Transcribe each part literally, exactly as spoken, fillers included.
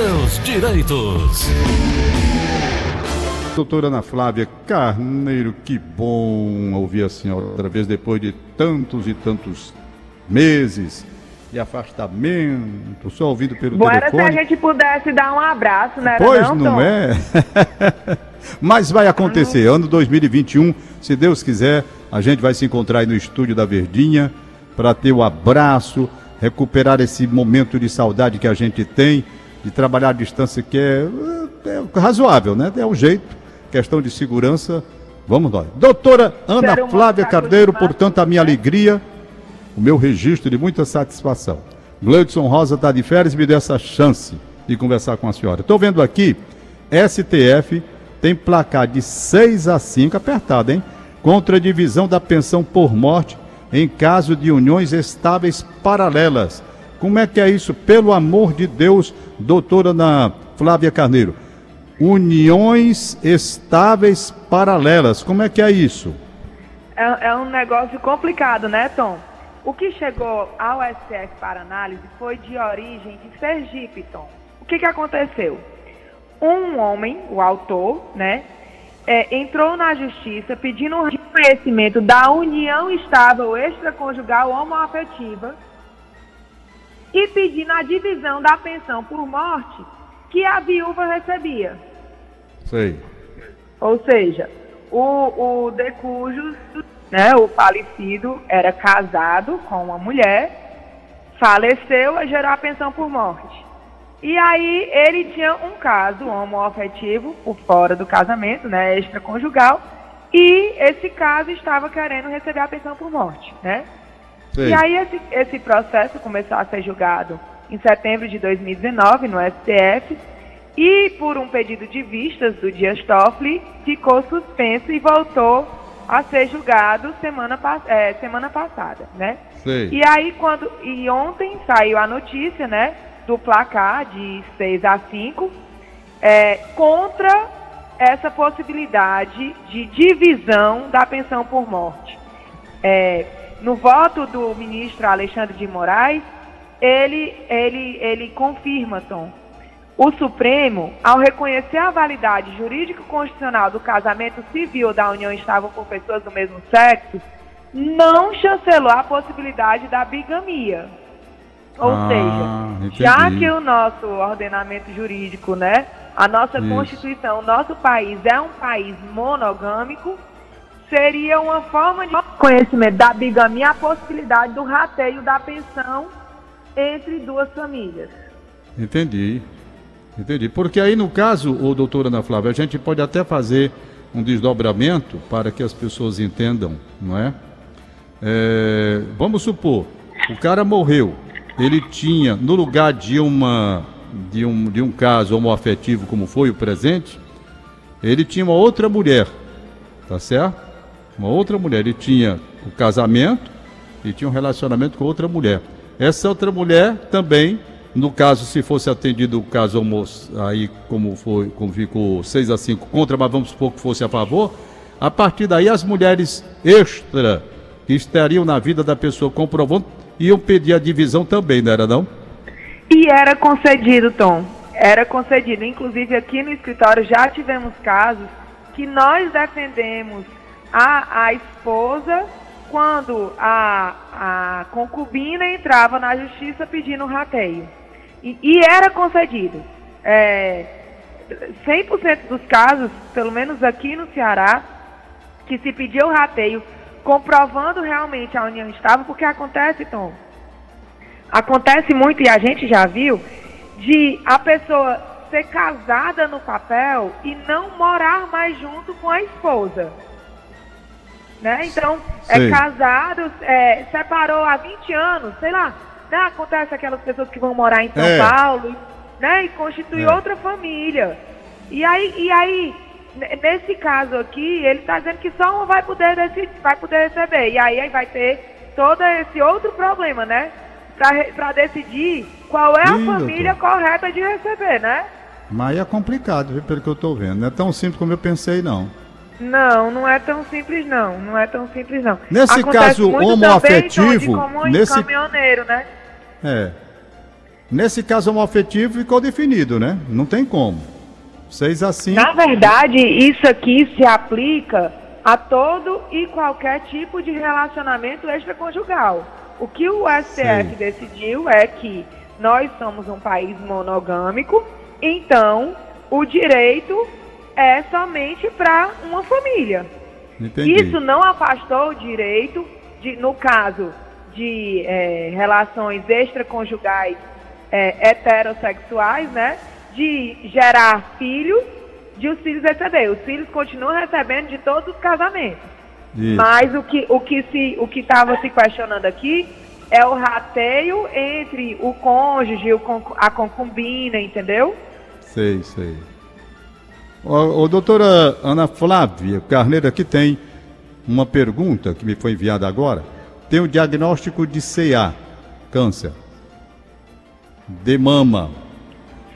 seus direitos. Doutora Ana Flávia Carneiro, que bom ouvir a senhora outra vez depois de tantos e tantos meses de afastamento, só ouvido pelo Bora telefone. Bora se a gente pudesse dar um abraço, né? Pois não, não é. Mas vai acontecer, ano dois mil e vinte e um, se Deus quiser, a gente vai se encontrar aí no estúdio da Verdinha para ter o abraço, recuperar esse momento de saudade que a gente tem, de trabalhar à distância, que é, é razoável, né? É o jeito, questão de segurança, vamos nós. Doutora Ana Quero Flávia Carneiro, portanto, a minha alegria, o meu registro de muita satisfação. Gleudson Rosa está de férias e me deu essa chance de conversar com a senhora. Estou vendo aqui, S T F tem placar de seis a cinco, apertado, hein? Contra a divisão da pensão por morte em caso de uniões estáveis paralelas. Como é que é isso? Pelo amor de Deus, doutora Ana Flávia Carneiro. Uniões estáveis paralelas. Como é que é isso? É, é um negócio complicado, né, Tom? O que chegou ao S T F para análise foi de origem de Sergipe, Tom. O que, que aconteceu? Um homem, o autor, né, é, entrou na justiça pedindo um reconhecimento da união estável extraconjugal homoafetiva e pedindo a divisão da pensão por morte que a viúva recebia. Sei. Ou seja, o, o decujus, né, o falecido, era casado com uma mulher, faleceu e gerou a pensão por morte. E aí ele tinha um caso homoafetivo, por fora do casamento, né, extraconjugal, e esse caso estava querendo receber a pensão por morte, né? Sim. E aí esse, esse processo começou a ser julgado em setembro de dois mil e dezenove no S T F e por um pedido de vistas do Dias Toffoli ficou suspenso e voltou a ser julgado semana, é, semana passada, né? Sim. E aí quando e ontem saiu a notícia, né? Do placar de seis a cinco é, contra essa possibilidade de divisão da pensão por morte. É, no voto do ministro Alexandre de Moraes, ele, ele, ele confirma, Tom, o Supremo, ao reconhecer a validade jurídico-constitucional do casamento civil da união estável por pessoas do mesmo sexo, não chancelou a possibilidade da bigamia. Ou ah, seja, entendi. Já que o nosso ordenamento jurídico, né, a nossa Isso. Constituição, o nosso país é um país monogâmico, seria uma forma de conhecimento da bigamia a possibilidade do rateio da pensão entre duas famílias. Entendi, entendi. Porque aí no caso, ô, doutora Ana Flávia, a gente pode até fazer um desdobramento para que as pessoas entendam, não é? É, vamos supor, o cara morreu. Ele tinha, no lugar de, uma, de, um, de um caso homoafetivo como foi o presente, ele tinha uma outra mulher, tá certo? Uma outra mulher, ele tinha o casamento e tinha um relacionamento com outra mulher. Essa outra mulher também, no caso, se fosse atendido o caso homo, aí como, foi, como ficou seis a cinco contra, mas vamos supor que fosse a favor, a partir daí as mulheres extra que estariam na vida da pessoa comprovando, iam pedir a divisão também, não era não? E era concedido, Tom. Era concedido. Inclusive aqui no escritório já tivemos casos que nós defendemos a, a esposa quando a, a concubina entrava na justiça pedindo rateio. E, e era concedido. É, cem por cento dos casos, pelo menos aqui no Ceará, que se pediu rateio, comprovando realmente a união estável, porque acontece, Tom, acontece muito, e a gente já viu, de a pessoa ser casada no papel e não morar mais junto com a esposa, né? Então, Sim. é casado, é, separou há vinte anos, sei lá, né? Acontece aquelas pessoas que vão morar em São é. Paulo, né? E constitui é. outra família. E aí, e aí... Nesse caso aqui, ele está dizendo que só um vai poder, decidir, vai poder receber. E aí vai ter todo esse outro problema, né? Para decidir qual é a Ih, família doutor. correta de receber, né? Mas é complicado, viu, pelo que eu estou vendo. Não é tão simples como eu pensei, não. Não, não é tão simples, não. Não é tão simples, não. Nesse Acontece caso homoafetivo... Também, então, de comum, nesse... caminhoneiro, né? É. Nesse caso homoafetivo ficou definido, né? Não tem como. Seis a cinco... Na verdade, isso aqui se aplica a todo e qualquer tipo de relacionamento extraconjugal. O que o S T F Sim. decidiu é que nós somos um país monogâmico, então o direito é somente para uma família. Entendi. Isso não afastou o direito, de, no caso de é, relações extraconjugais é, heterossexuais, né, de gerar filhos, de os filhos receber. Os filhos continuam recebendo de todos os casamentos. Isso. Mas o que o que se o que estava se questionando aqui é o rateio entre o cônjuge, o a concubina, entendeu? Sei, sei. Ô, ô, doutora Ana Flávia Carneiro, aqui tem uma pergunta que me foi enviada agora. Tem o diagnóstico de C A, câncer de mama.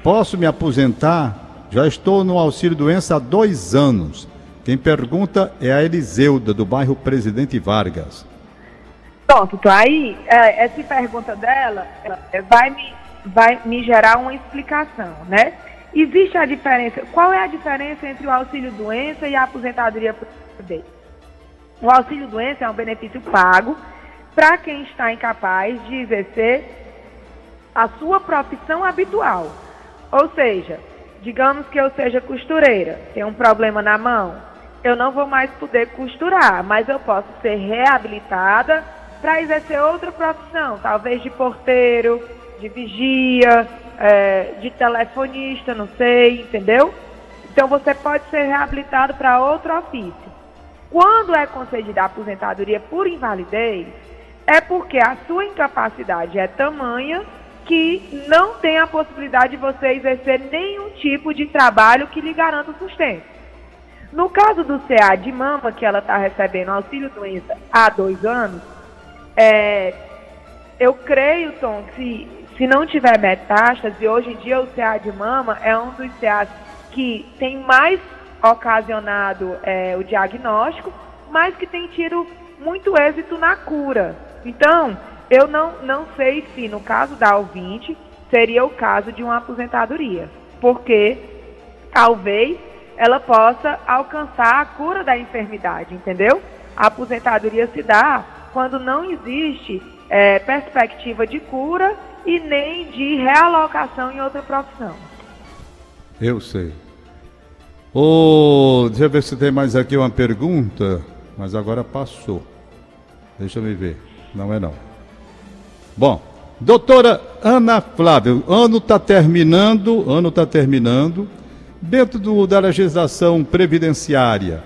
Posso me aposentar? Já estou no auxílio-doença há dois anos. Quem pergunta é a Eliseuda, do bairro Presidente Vargas. Pronto, então aí, é, essa pergunta dela é, vai, me, vai me gerar uma explicação, né? Existe a diferença, qual é a diferença entre o auxílio-doença e a aposentadoria por P P P? O auxílio-doença é um benefício pago para quem está incapaz de exercer a sua profissão habitual. Ou seja, digamos que eu seja costureira, tenho um problema na mão. Eu não vou mais poder costurar, mas eu posso ser reabilitada para exercer outra profissão, talvez de porteiro, de vigia, é, de telefonista, não sei, entendeu? Então você pode ser reabilitado para outro ofício. Quando é concedida a aposentadoria por invalidez, é porque a sua incapacidade é tamanha que não tem a possibilidade de você exercer nenhum tipo de trabalho que lhe garanta o sustento. No caso do C A de mama, que ela está recebendo auxílio-doença há dois anos, é, eu creio, Tom, que se, se não tiver metástase, hoje em dia o C A de mama é um dos C As que tem mais ocasionado é, o diagnóstico, mas que tem tido muito êxito na cura. Então, eu não, não sei se no caso da ouvinte seria o caso de uma aposentadoria, porque talvez ela possa alcançar a cura da enfermidade, entendeu? A aposentadoria se dá quando não existe é, perspectiva de cura e nem de realocação em outra profissão. Eu sei. Oh, deixa eu ver se tem mais aqui uma pergunta, mas agora passou. Deixa eu me ver. Não é não. Bom, doutora Ana Flávia, o ano está terminando, ano está terminando. Dentro do, da legislação previdenciária,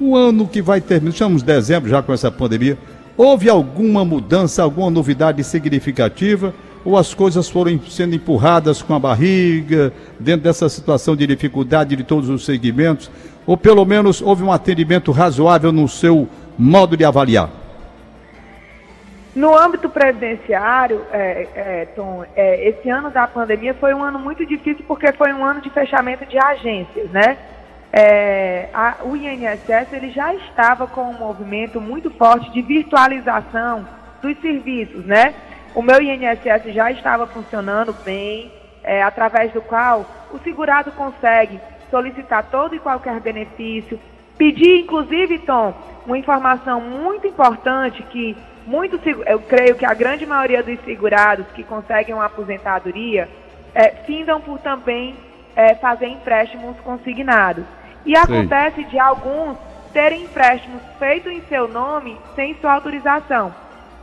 o ano que vai terminar, estamos em dezembro já com essa pandemia, houve alguma mudança, alguma novidade significativa? Ou as coisas foram sendo empurradas com a barriga, dentro dessa situação de dificuldade de todos os segmentos? Ou pelo menos houve um atendimento razoável no seu modo de avaliar? No âmbito previdenciário, é, é, Tom, é, esse ano da pandemia foi um ano muito difícil porque foi um ano de fechamento de agências, né? É, a, o I N S S ele já estava com um movimento muito forte de virtualização dos serviços, né? O meu I N S S já estava funcionando bem, é, através do qual o segurado consegue solicitar todo e qualquer benefício, pedir, inclusive, Tom, uma informação muito importante que... Muito, eu creio que a grande maioria dos segurados que conseguem uma aposentadoria é, findam por também é, fazer empréstimos consignados. E acontece Sim. de alguns terem empréstimos feitos em seu nome sem sua autorização.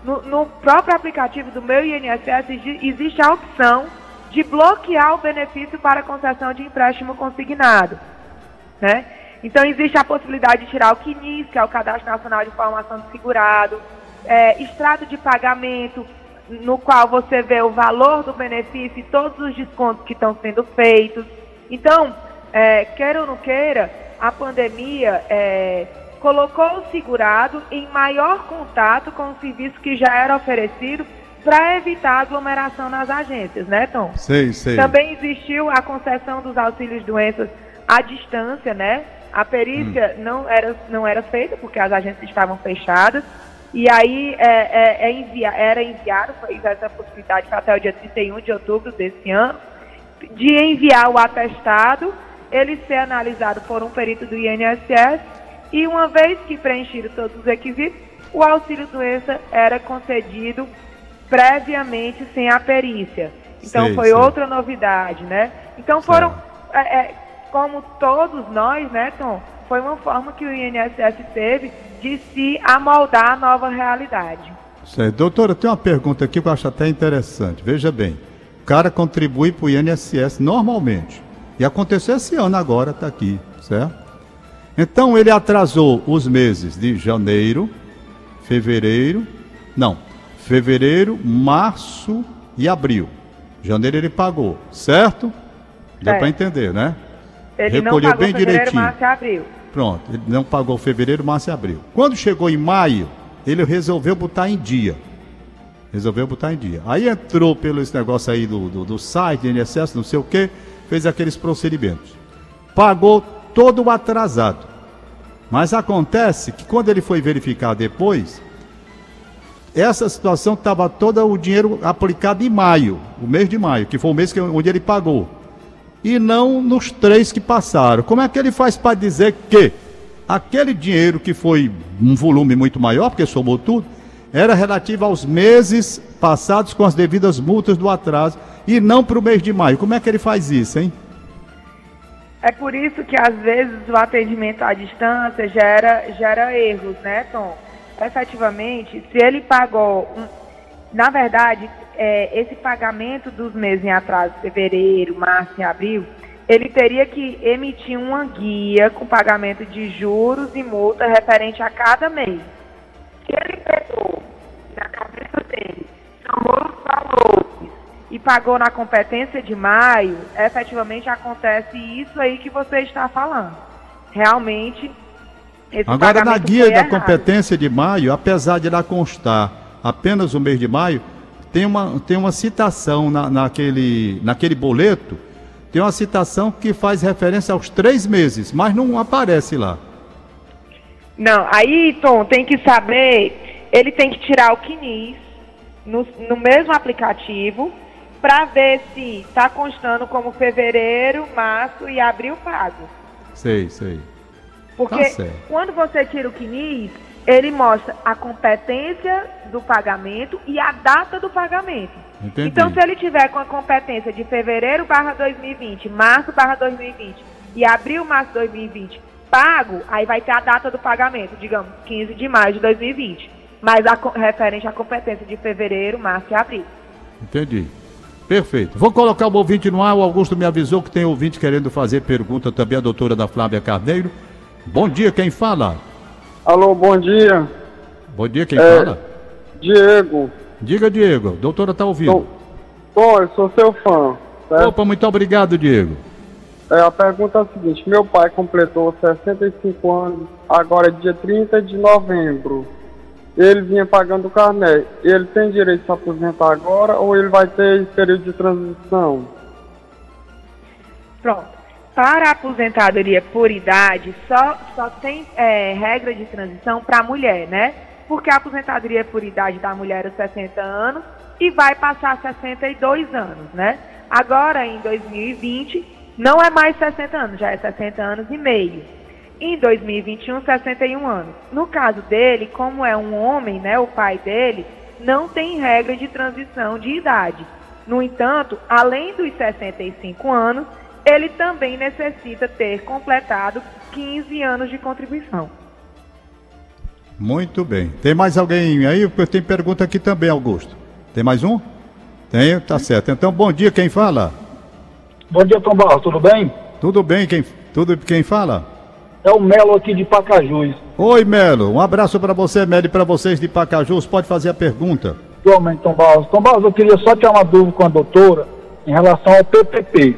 No, no próprio aplicativo do meu I N S S existe a opção de bloquear o benefício para concessão de empréstimo consignado, né? Então existe a possibilidade de tirar o C N I S, que é o Cadastro Nacional de Informação do Segurado, É, extrato de pagamento, no qual você vê o valor do benefício e todos os descontos que estão sendo feitos. Então, é, queira ou não queira, a pandemia é, colocou o segurado em maior contato com o serviço que já era oferecido para evitar aglomeração nas agências, né, Tom? Sim, sim. Também existiu a concessão dos auxílios-doenças à distância, né? A perícia hum. não era, não era feita porque as agências estavam fechadas. E aí é, é, é envia, era enviado, foi essa possibilidade até o dia trinta e um de outubro desse ano, de enviar o atestado, ele ser analisado por um perito do I N S S e, uma vez que preenchido todos os requisitos, o auxílio-doença era concedido previamente sem a perícia. Então sim, foi sim. outra novidade, né? Então foram, é, é, como todos nós, né, Tom? Foi uma forma que o I N S S teve de se amoldar à nova realidade. Certo. Doutora, tem uma pergunta aqui que eu acho até interessante. Veja bem, o cara contribui para o I N S S normalmente. E aconteceu esse ano agora, está aqui, certo? Então ele atrasou os meses de janeiro, fevereiro, não, fevereiro, março e abril. Janeiro ele pagou, certo? Deu para entender, né? Ele recolheu não pagou bem fevereiro, direitinho. Março e abril. Pronto, ele não pagou fevereiro, março e abril. Quando chegou em maio, ele resolveu botar em dia. Resolveu botar em dia. Aí entrou pelo esse negócio aí do, do, do site, do I N S S, não sei o quê, fez aqueles procedimentos. Pagou todo o atrasado. Mas acontece que quando ele foi verificar depois, essa situação estava todo o dinheiro aplicado em maio, o mês de maio, que foi o mês que, onde ele pagou. E não nos três que passaram. Como é que ele faz para dizer que aquele dinheiro que foi um volume muito maior, porque somou tudo, era relativo aos meses passados com as devidas multas do atraso e não para o mês de maio? Como é que ele faz isso, hein? É por isso que às vezes o atendimento à distância gera, gera erros, né, Tom? Efetivamente, se ele pagou... Um... Na verdade... É, esse pagamento dos meses em atraso, fevereiro, março e abril, ele teria que emitir uma guia com pagamento de juros e multa referente a cada mês. Se ele pegou, na cabeça dele, chamou os valores e pagou na competência de maio, efetivamente acontece isso aí que você está falando. Realmente, esse Agora, pagamento Agora, na guia da errado. competência de maio, apesar de lá constar apenas o mês de maio, Tem uma, tem uma citação na, naquele, naquele boleto, tem uma citação que faz referência aos três meses, mas não aparece lá. Não, aí, Tom, tem que saber, ele tem que tirar o C N I S no, no mesmo aplicativo para ver se está constando como fevereiro, março e abril pago. Sei, sei. Porque tá quando você tira o C N I S, ele mostra a competência do pagamento e a data do pagamento. Entendi. Então, se ele tiver com a competência de fevereiro barra dois mil e vinte, março barra dois mil e vinte e abril março dois mil e vinte pago, aí vai ter a data do pagamento, digamos, quinze de maio de dois mil e vinte, mas a, referente à competência de fevereiro, março e abril. Entendi. Perfeito. Vou colocar o ouvinte no ar. O Augusto me avisou que tem ouvinte querendo fazer pergunta também, a doutora Ana Flávia Carneiro. Bom dia, quem fala? Alô, bom dia. Bom dia, quem é, fala? Diego. Diga, Diego. A doutora está ouvindo. Tô, eu sou seu fã. Certo? Opa, muito obrigado, Diego. É, a pergunta é a seguinte. Meu pai completou sessenta e cinco anos, agora é dia trinta de novembro. Ele vinha pagando o carnê. Ele tem direito de se aposentar agora ou ele vai ter período de transição? Pronto. Para a aposentadoria por idade, só, só tem é, regra de transição para a mulher, né? Porque a aposentadoria por idade da mulher é sessenta anos e vai passar sessenta e dois anos, né? Agora, em dois mil e vinte, não é mais sessenta anos, já é sessenta anos e meio. Em dois mil e vinte e um, sessenta e um anos. No caso dele, como é um homem, né, o pai dele, não tem regra de transição de idade. No entanto, além dos sessenta e cinco anos, ele também necessita ter completado quinze anos de contribuição. Muito bem. Tem mais alguém aí? Eu tenho pergunta aqui também, Augusto. Tem mais um? Tem? Tá certo. Então, bom dia, quem fala? Bom dia, Tom Barros, tudo bem? Tudo bem, quem, tudo, quem fala? É o Melo aqui de Pacajus. Oi, Melo. Um abraço para você, Melo, e para vocês de Pacajus. Pode fazer a pergunta. Igualmente, Tom Barros. Tom Barros, eu queria só tirar uma dúvida com a doutora em relação ao P P P.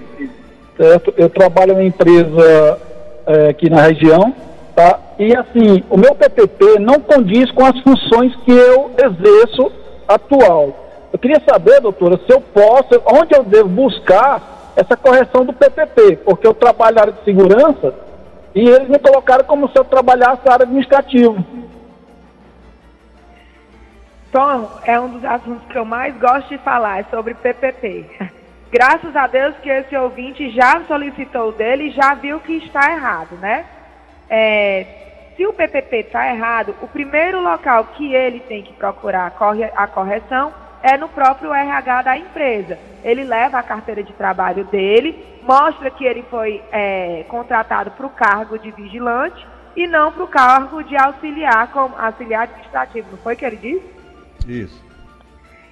Certo? Eu trabalho em uma empresa é, aqui na região, tá? E assim, o meu P P P não condiz com as funções que eu exerço atual. Eu queria saber, doutora, se eu posso, onde eu devo buscar essa correção do P P P, porque eu trabalho na área de segurança e eles me colocaram como se eu trabalhasse na área administrativa. Bom, é um dos assuntos que eu mais gosto de falar, é sobre P P P. Graças a Deus que esse ouvinte já solicitou dele e já viu que está errado, né? É, se o P P P está errado, o primeiro local que ele tem que procurar a correção é no próprio R H da empresa. Ele leva a carteira de trabalho dele, mostra que ele foi é, contratado para o cargo de vigilante e não para o cargo de auxiliar, como auxiliar administrativo, não foi que ele disse? Isso.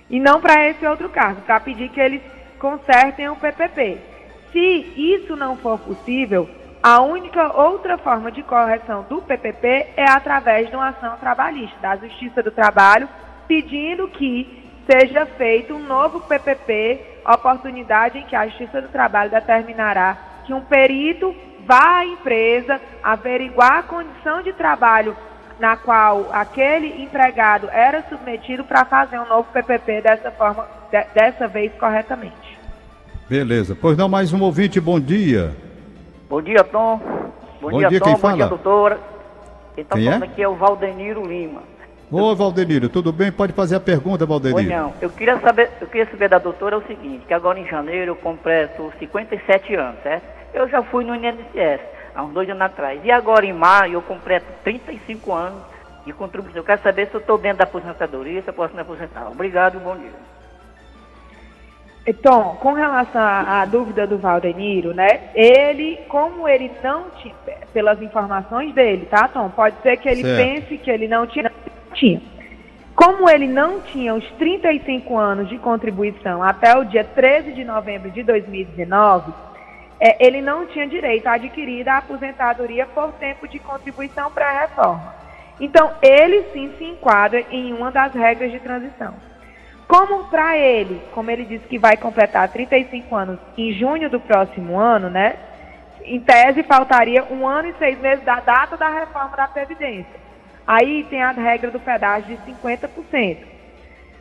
E não para esse outro cargo, para pedir que eles consertem o P P P. Se isso não for possível, a única outra forma de correção do P P P é através de uma ação trabalhista, da Justiça do Trabalho, pedindo que seja feito um novo P P P, oportunidade em que a Justiça do Trabalho determinará que um perito vá à empresa averiguar a condição de trabalho na qual aquele empregado era submetido para fazer um novo P P P dessa forma, de, dessa vez corretamente. Beleza. Pois não, mais um ouvinte, bom dia. Bom dia, Tom. Bom, bom dia, dia, Tom. Quem bom fala? Dia, doutora. Quem está falando é? aqui é o Valdemiro Lima. Ô, Valdemiro, tudo bem? Pode fazer a pergunta, Valdemiro. Pois não. Eu queria saber, eu queria saber da doutora o seguinte, que agora em janeiro eu completo cinquenta e sete anos, certo? Eu já fui no I N S S. Há uns dois anos atrás. E agora, em maio, eu completo trinta e cinco anos de contribuição. Eu quero saber se eu estou dentro da aposentadoria, se eu posso me aposentar. Obrigado e bom dia. Então, com relação à, à dúvida do Valdemiro, né? Ele, como ele não tinha, pelas informações dele, tá, Tom? Pode ser que ele certo. pense que ele não tinha, não tinha. Como ele não tinha os trinta e cinco anos de contribuição até o dia treze de novembro de dois mil e dezenove... ele não tinha direito a adquirir a aposentadoria por tempo de contribuição pré-reforma. Então, ele sim se enquadra em uma das regras de transição. Como para ele, como ele disse que vai completar trinta e cinco anos em junho do próximo ano, né? Em tese, faltaria um ano e seis meses da data da reforma da Previdência. Aí tem a regra do pedágio de cinquenta por cento.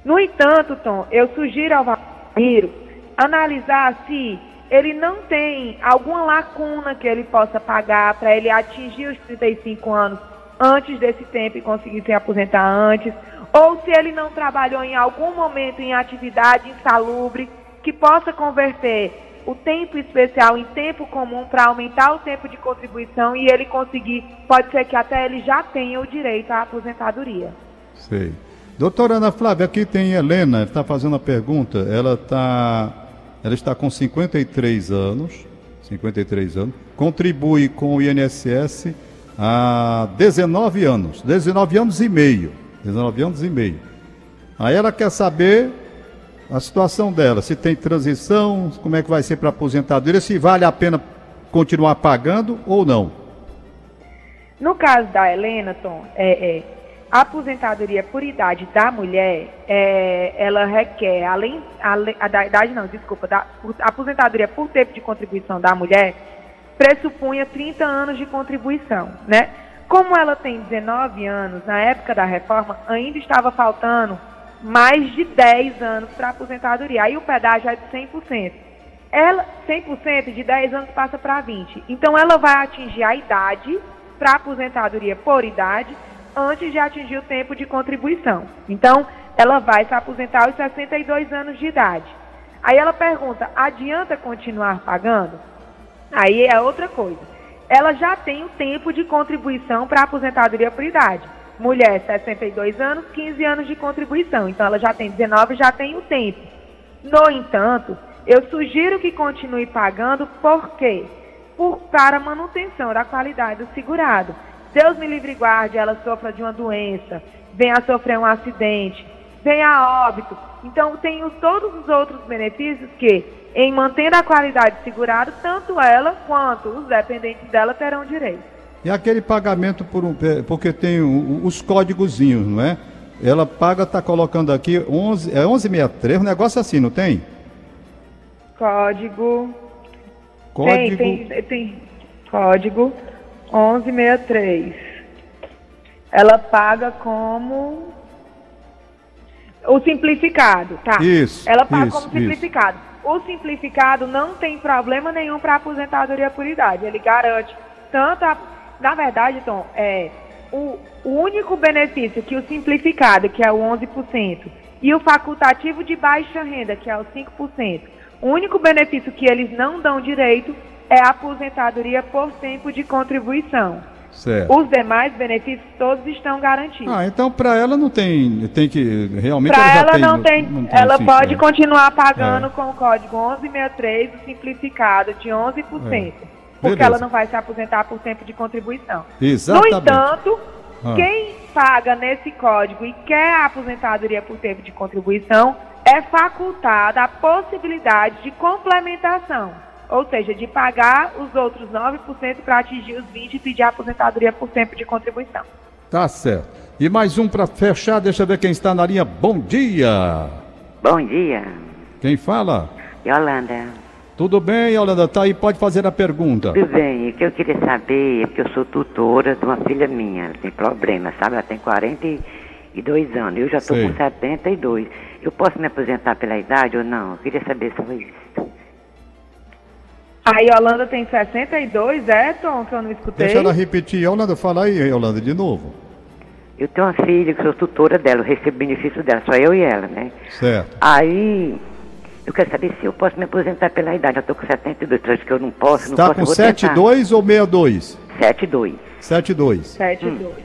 No entanto, Tom, eu sugiro ao Valdemiro analisar se ele não tem alguma lacuna que ele possa pagar para ele atingir os trinta e cinco anos antes desse tempo e conseguir se aposentar antes, ou se ele não trabalhou em algum momento em atividade insalubre, que possa converter o tempo especial em tempo comum para aumentar o tempo de contribuição e ele conseguir, pode ser que até ele já tenha o direito à aposentadoria. Sei. Doutora Ana Flávia, aqui tem Helena, está fazendo a pergunta, ela está... Ela está com cinquenta e três anos, cinquenta e três anos, contribui com o I N S S há dezenove anos, dezenove anos e meio, dezenove anos e meio. Aí ela quer saber a situação dela, se tem transição, como é que vai ser para a aposentadoria, se vale a pena continuar pagando ou não. No caso da Helena, Tom, é... é... a aposentadoria por idade da mulher, é, ela requer, além, além a da idade não, desculpa, da, a aposentadoria por tempo de contribuição da mulher pressupunha trinta anos de contribuição, né? Como ela tem dezenove anos, na época da reforma, ainda estava faltando mais de dez anos para a aposentadoria. Aí o pedágio é de cem por cento. Ela, cem por cento de dez anos passa para vinte. Então ela vai atingir a idade para a aposentadoria por idade antes de atingir o tempo de contribuição. Então, ela vai se aposentar aos sessenta e dois anos de idade. Aí ela pergunta, adianta continuar pagando? Aí é outra coisa. Ela já tem o tempo de contribuição para a aposentadoria por idade. Mulher, sessenta e dois anos, quinze anos de contribuição. Então, ela já tem dezenove, já tem o tempo. No entanto, eu sugiro que continue pagando, por quê? Por, para manutenção da qualidade do segurado. Deus me livre e guarde, ela sofra de uma doença, venha a sofrer um acidente, venha a óbito. Então, tem os, todos os outros benefícios que, em mantendo a qualidade do segurado, tanto ela quanto os dependentes dela terão direito. E aquele pagamento, por um, porque tem os códigozinhos, não é? Ela paga, está colocando aqui, onze, é onze sessenta e três, um negócio assim, não tem? Código... Código... Tem, tem, tem código... onze sessenta e três. Ela paga como o simplificado, tá? Isso. Ela paga isso, como simplificado. Isso. O simplificado não tem problema nenhum para aposentadoria por idade. Ele garante tanto a... Na verdade, Tom, é, o único benefício que o simplificado, que é o onze por cento, e o facultativo de baixa renda, que é o cinco por cento, o único benefício que eles não dão direito é a aposentadoria por tempo de contribuição. Certo. Os demais benefícios todos estão garantidos. Ah, então para ela não tem, tem que realmente... Para ela, ela tem, não, tem, não tem, ela assim, pode é. continuar pagando é. com o código onze sessenta e três, o simplificado de onze por cento, é. porque Beleza. Ela não vai se aposentar por tempo de contribuição. Exatamente. No entanto, ah. quem paga nesse código e quer a aposentadoria por tempo de contribuição, é facultada a possibilidade de complementação. Ou seja, de pagar os outros nove por cento para atingir os vinte por cento e pedir aposentadoria por tempo de contribuição. Tá certo. E mais um para fechar, deixa eu ver quem está na linha. Bom dia! Bom dia! Quem fala? Yolanda. Tudo bem, Yolanda? Tá aí, pode fazer a pergunta. Tudo bem, o que eu queria saber é que eu sou tutora de uma filha minha, ela tem problema, sabe? Ela tem quarenta e dois anos, eu já estou com setenta e dois. Eu posso me aposentar pela idade ou não? Eu queria saber sobre isso. A Yolanda tem sessenta e dois, é, Tom, que eu não escutei? Deixa ela repetir, Yolanda, fala aí, Yolanda, de novo. Eu tenho uma filha que sou tutora dela, eu recebo benefício dela, só eu e ela, né? Certo. Aí, eu quero saber se eu posso me aposentar pela idade, eu tô com setenta e dois, acho que eu não posso, não posso, eu vou tentar. Está com setenta e dois ou sessenta e dois? setenta e dois. setenta e dois. setenta e dois. Hum.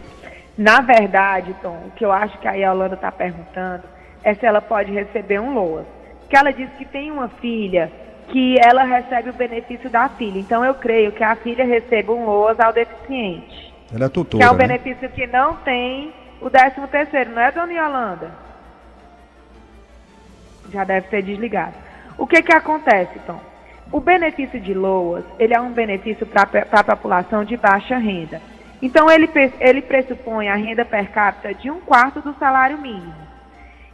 Na verdade, Tom, o que eu acho que a Yolanda está perguntando é se ela pode receber um LOAS. Porque ela disse que tem uma filha... que ela recebe o benefício da filha. Então, eu creio que a filha receba um LOAS ao deficiente. Ela é tutora, que é o né? benefício que não tem o décimo terceiro, não é, dona Yolanda? Já deve ter desligado. O que que acontece, Tom? O benefício de LOAS, ele é um benefício para a população de baixa renda. Então, ele, ele pressupõe a renda per capita de um quarto do salário mínimo.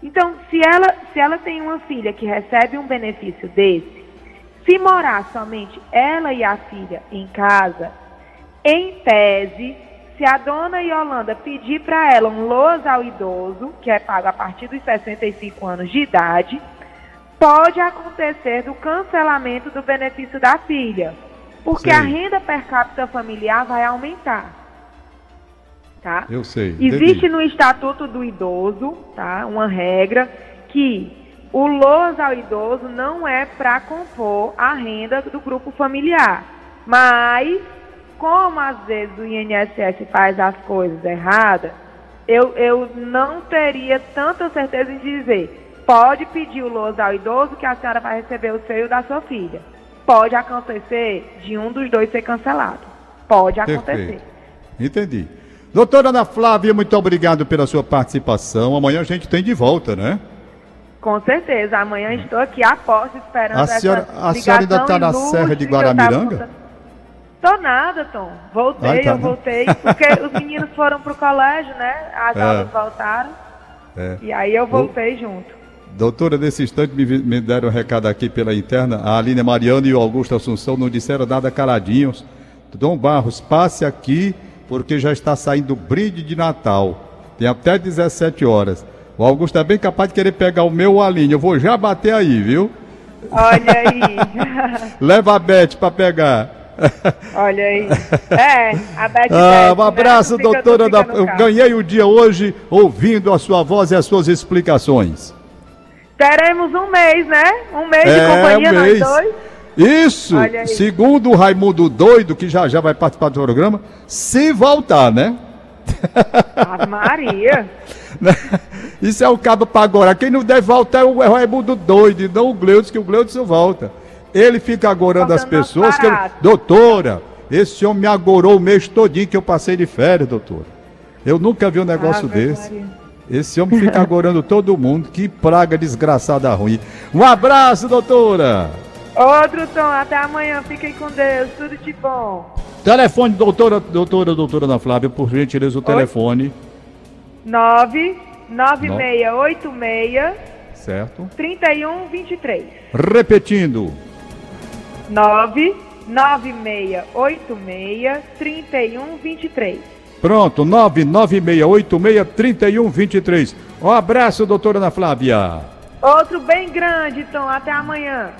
Então, se ela, se ela tem uma filha que recebe um benefício desse, se morar somente ela e a filha em casa, em tese, se a dona Yolanda pedir para ela um LOAS ao idoso, que é pago a partir dos sessenta e cinco anos de idade, pode acontecer do cancelamento do benefício da filha, porque sei. A renda per capita familiar vai aumentar. Tá? Eu sei. Entendi. Existe no Estatuto do Idoso, tá, uma regra que... o LOAS ao idoso não é para compor a renda do grupo familiar, mas como às vezes o I N S S faz as coisas erradas, eu, eu não teria tanta certeza em dizer, pode pedir o LOAS ao idoso que a senhora vai receber o seu e o da sua filha. Pode acontecer de um dos dois ser cancelado. Pode acontecer. Perfeito. Entendi. Doutora Ana Flávia, muito obrigado pela sua participação. Amanhã a gente tem de volta, né? Com certeza, amanhã estou aqui à porta esperando a senhora, essa a senhora ainda está na Serra de Guaramiranga? Estou nada, Tom. Voltei, Ai, tá eu voltei, porque os meninos foram para o colégio, né? As é. aulas voltaram, é. e aí eu voltei o... junto. Doutora, nesse instante me, me deram um recado aqui pela interna, a Aline Mariana e o Augusto Assunção não disseram nada caladinhos. Dom Barros, passe aqui, porque já está saindo o brinde de Natal. Tem até dezessete horas. O Augusto é bem capaz de querer pegar o meu Aline. Eu vou já bater aí, viu? Olha aí. Leva a Bete para pegar. Olha aí. É, a Bete. Ah, um abraço, né? doutora. Da... Eu ganhei o dia hoje ouvindo a sua voz e as suas explicações. Teremos um mês, né? Um mês é, de companhia, um mês. Nós dois. Isso, segundo o Raimundo Doido, que já já vai participar do programa, se voltar, né? Ah, Maria. Isso é o cabo pagorá. Quem não deve voltar é o Raimundo Doido, não o Gleudson, que o Gleudson volta. Ele fica agorando voltando as pessoas. Que ele... Doutora, esse homem me agorou o mês todinho que eu passei de férias, doutora. Eu nunca vi um negócio ah, desse. Maria. Esse homem fica agorando todo mundo. Que praga desgraçada ruim. Um abraço, doutora. Outro, Tom. Até amanhã. Fiquem com Deus. Tudo de bom. Telefone, doutora, doutora, doutora Ana Flávia, por gentileza, o Oi? Telefone. nove nove seis oito seis certo. trinta e um vinte e três. Repetindo. nove nove seis oito seis três um dois três. Pronto, nove nove seis oito seis três um dois três. Um abraço, doutora Ana Flávia. Outro bem grande, Tom. Até amanhã.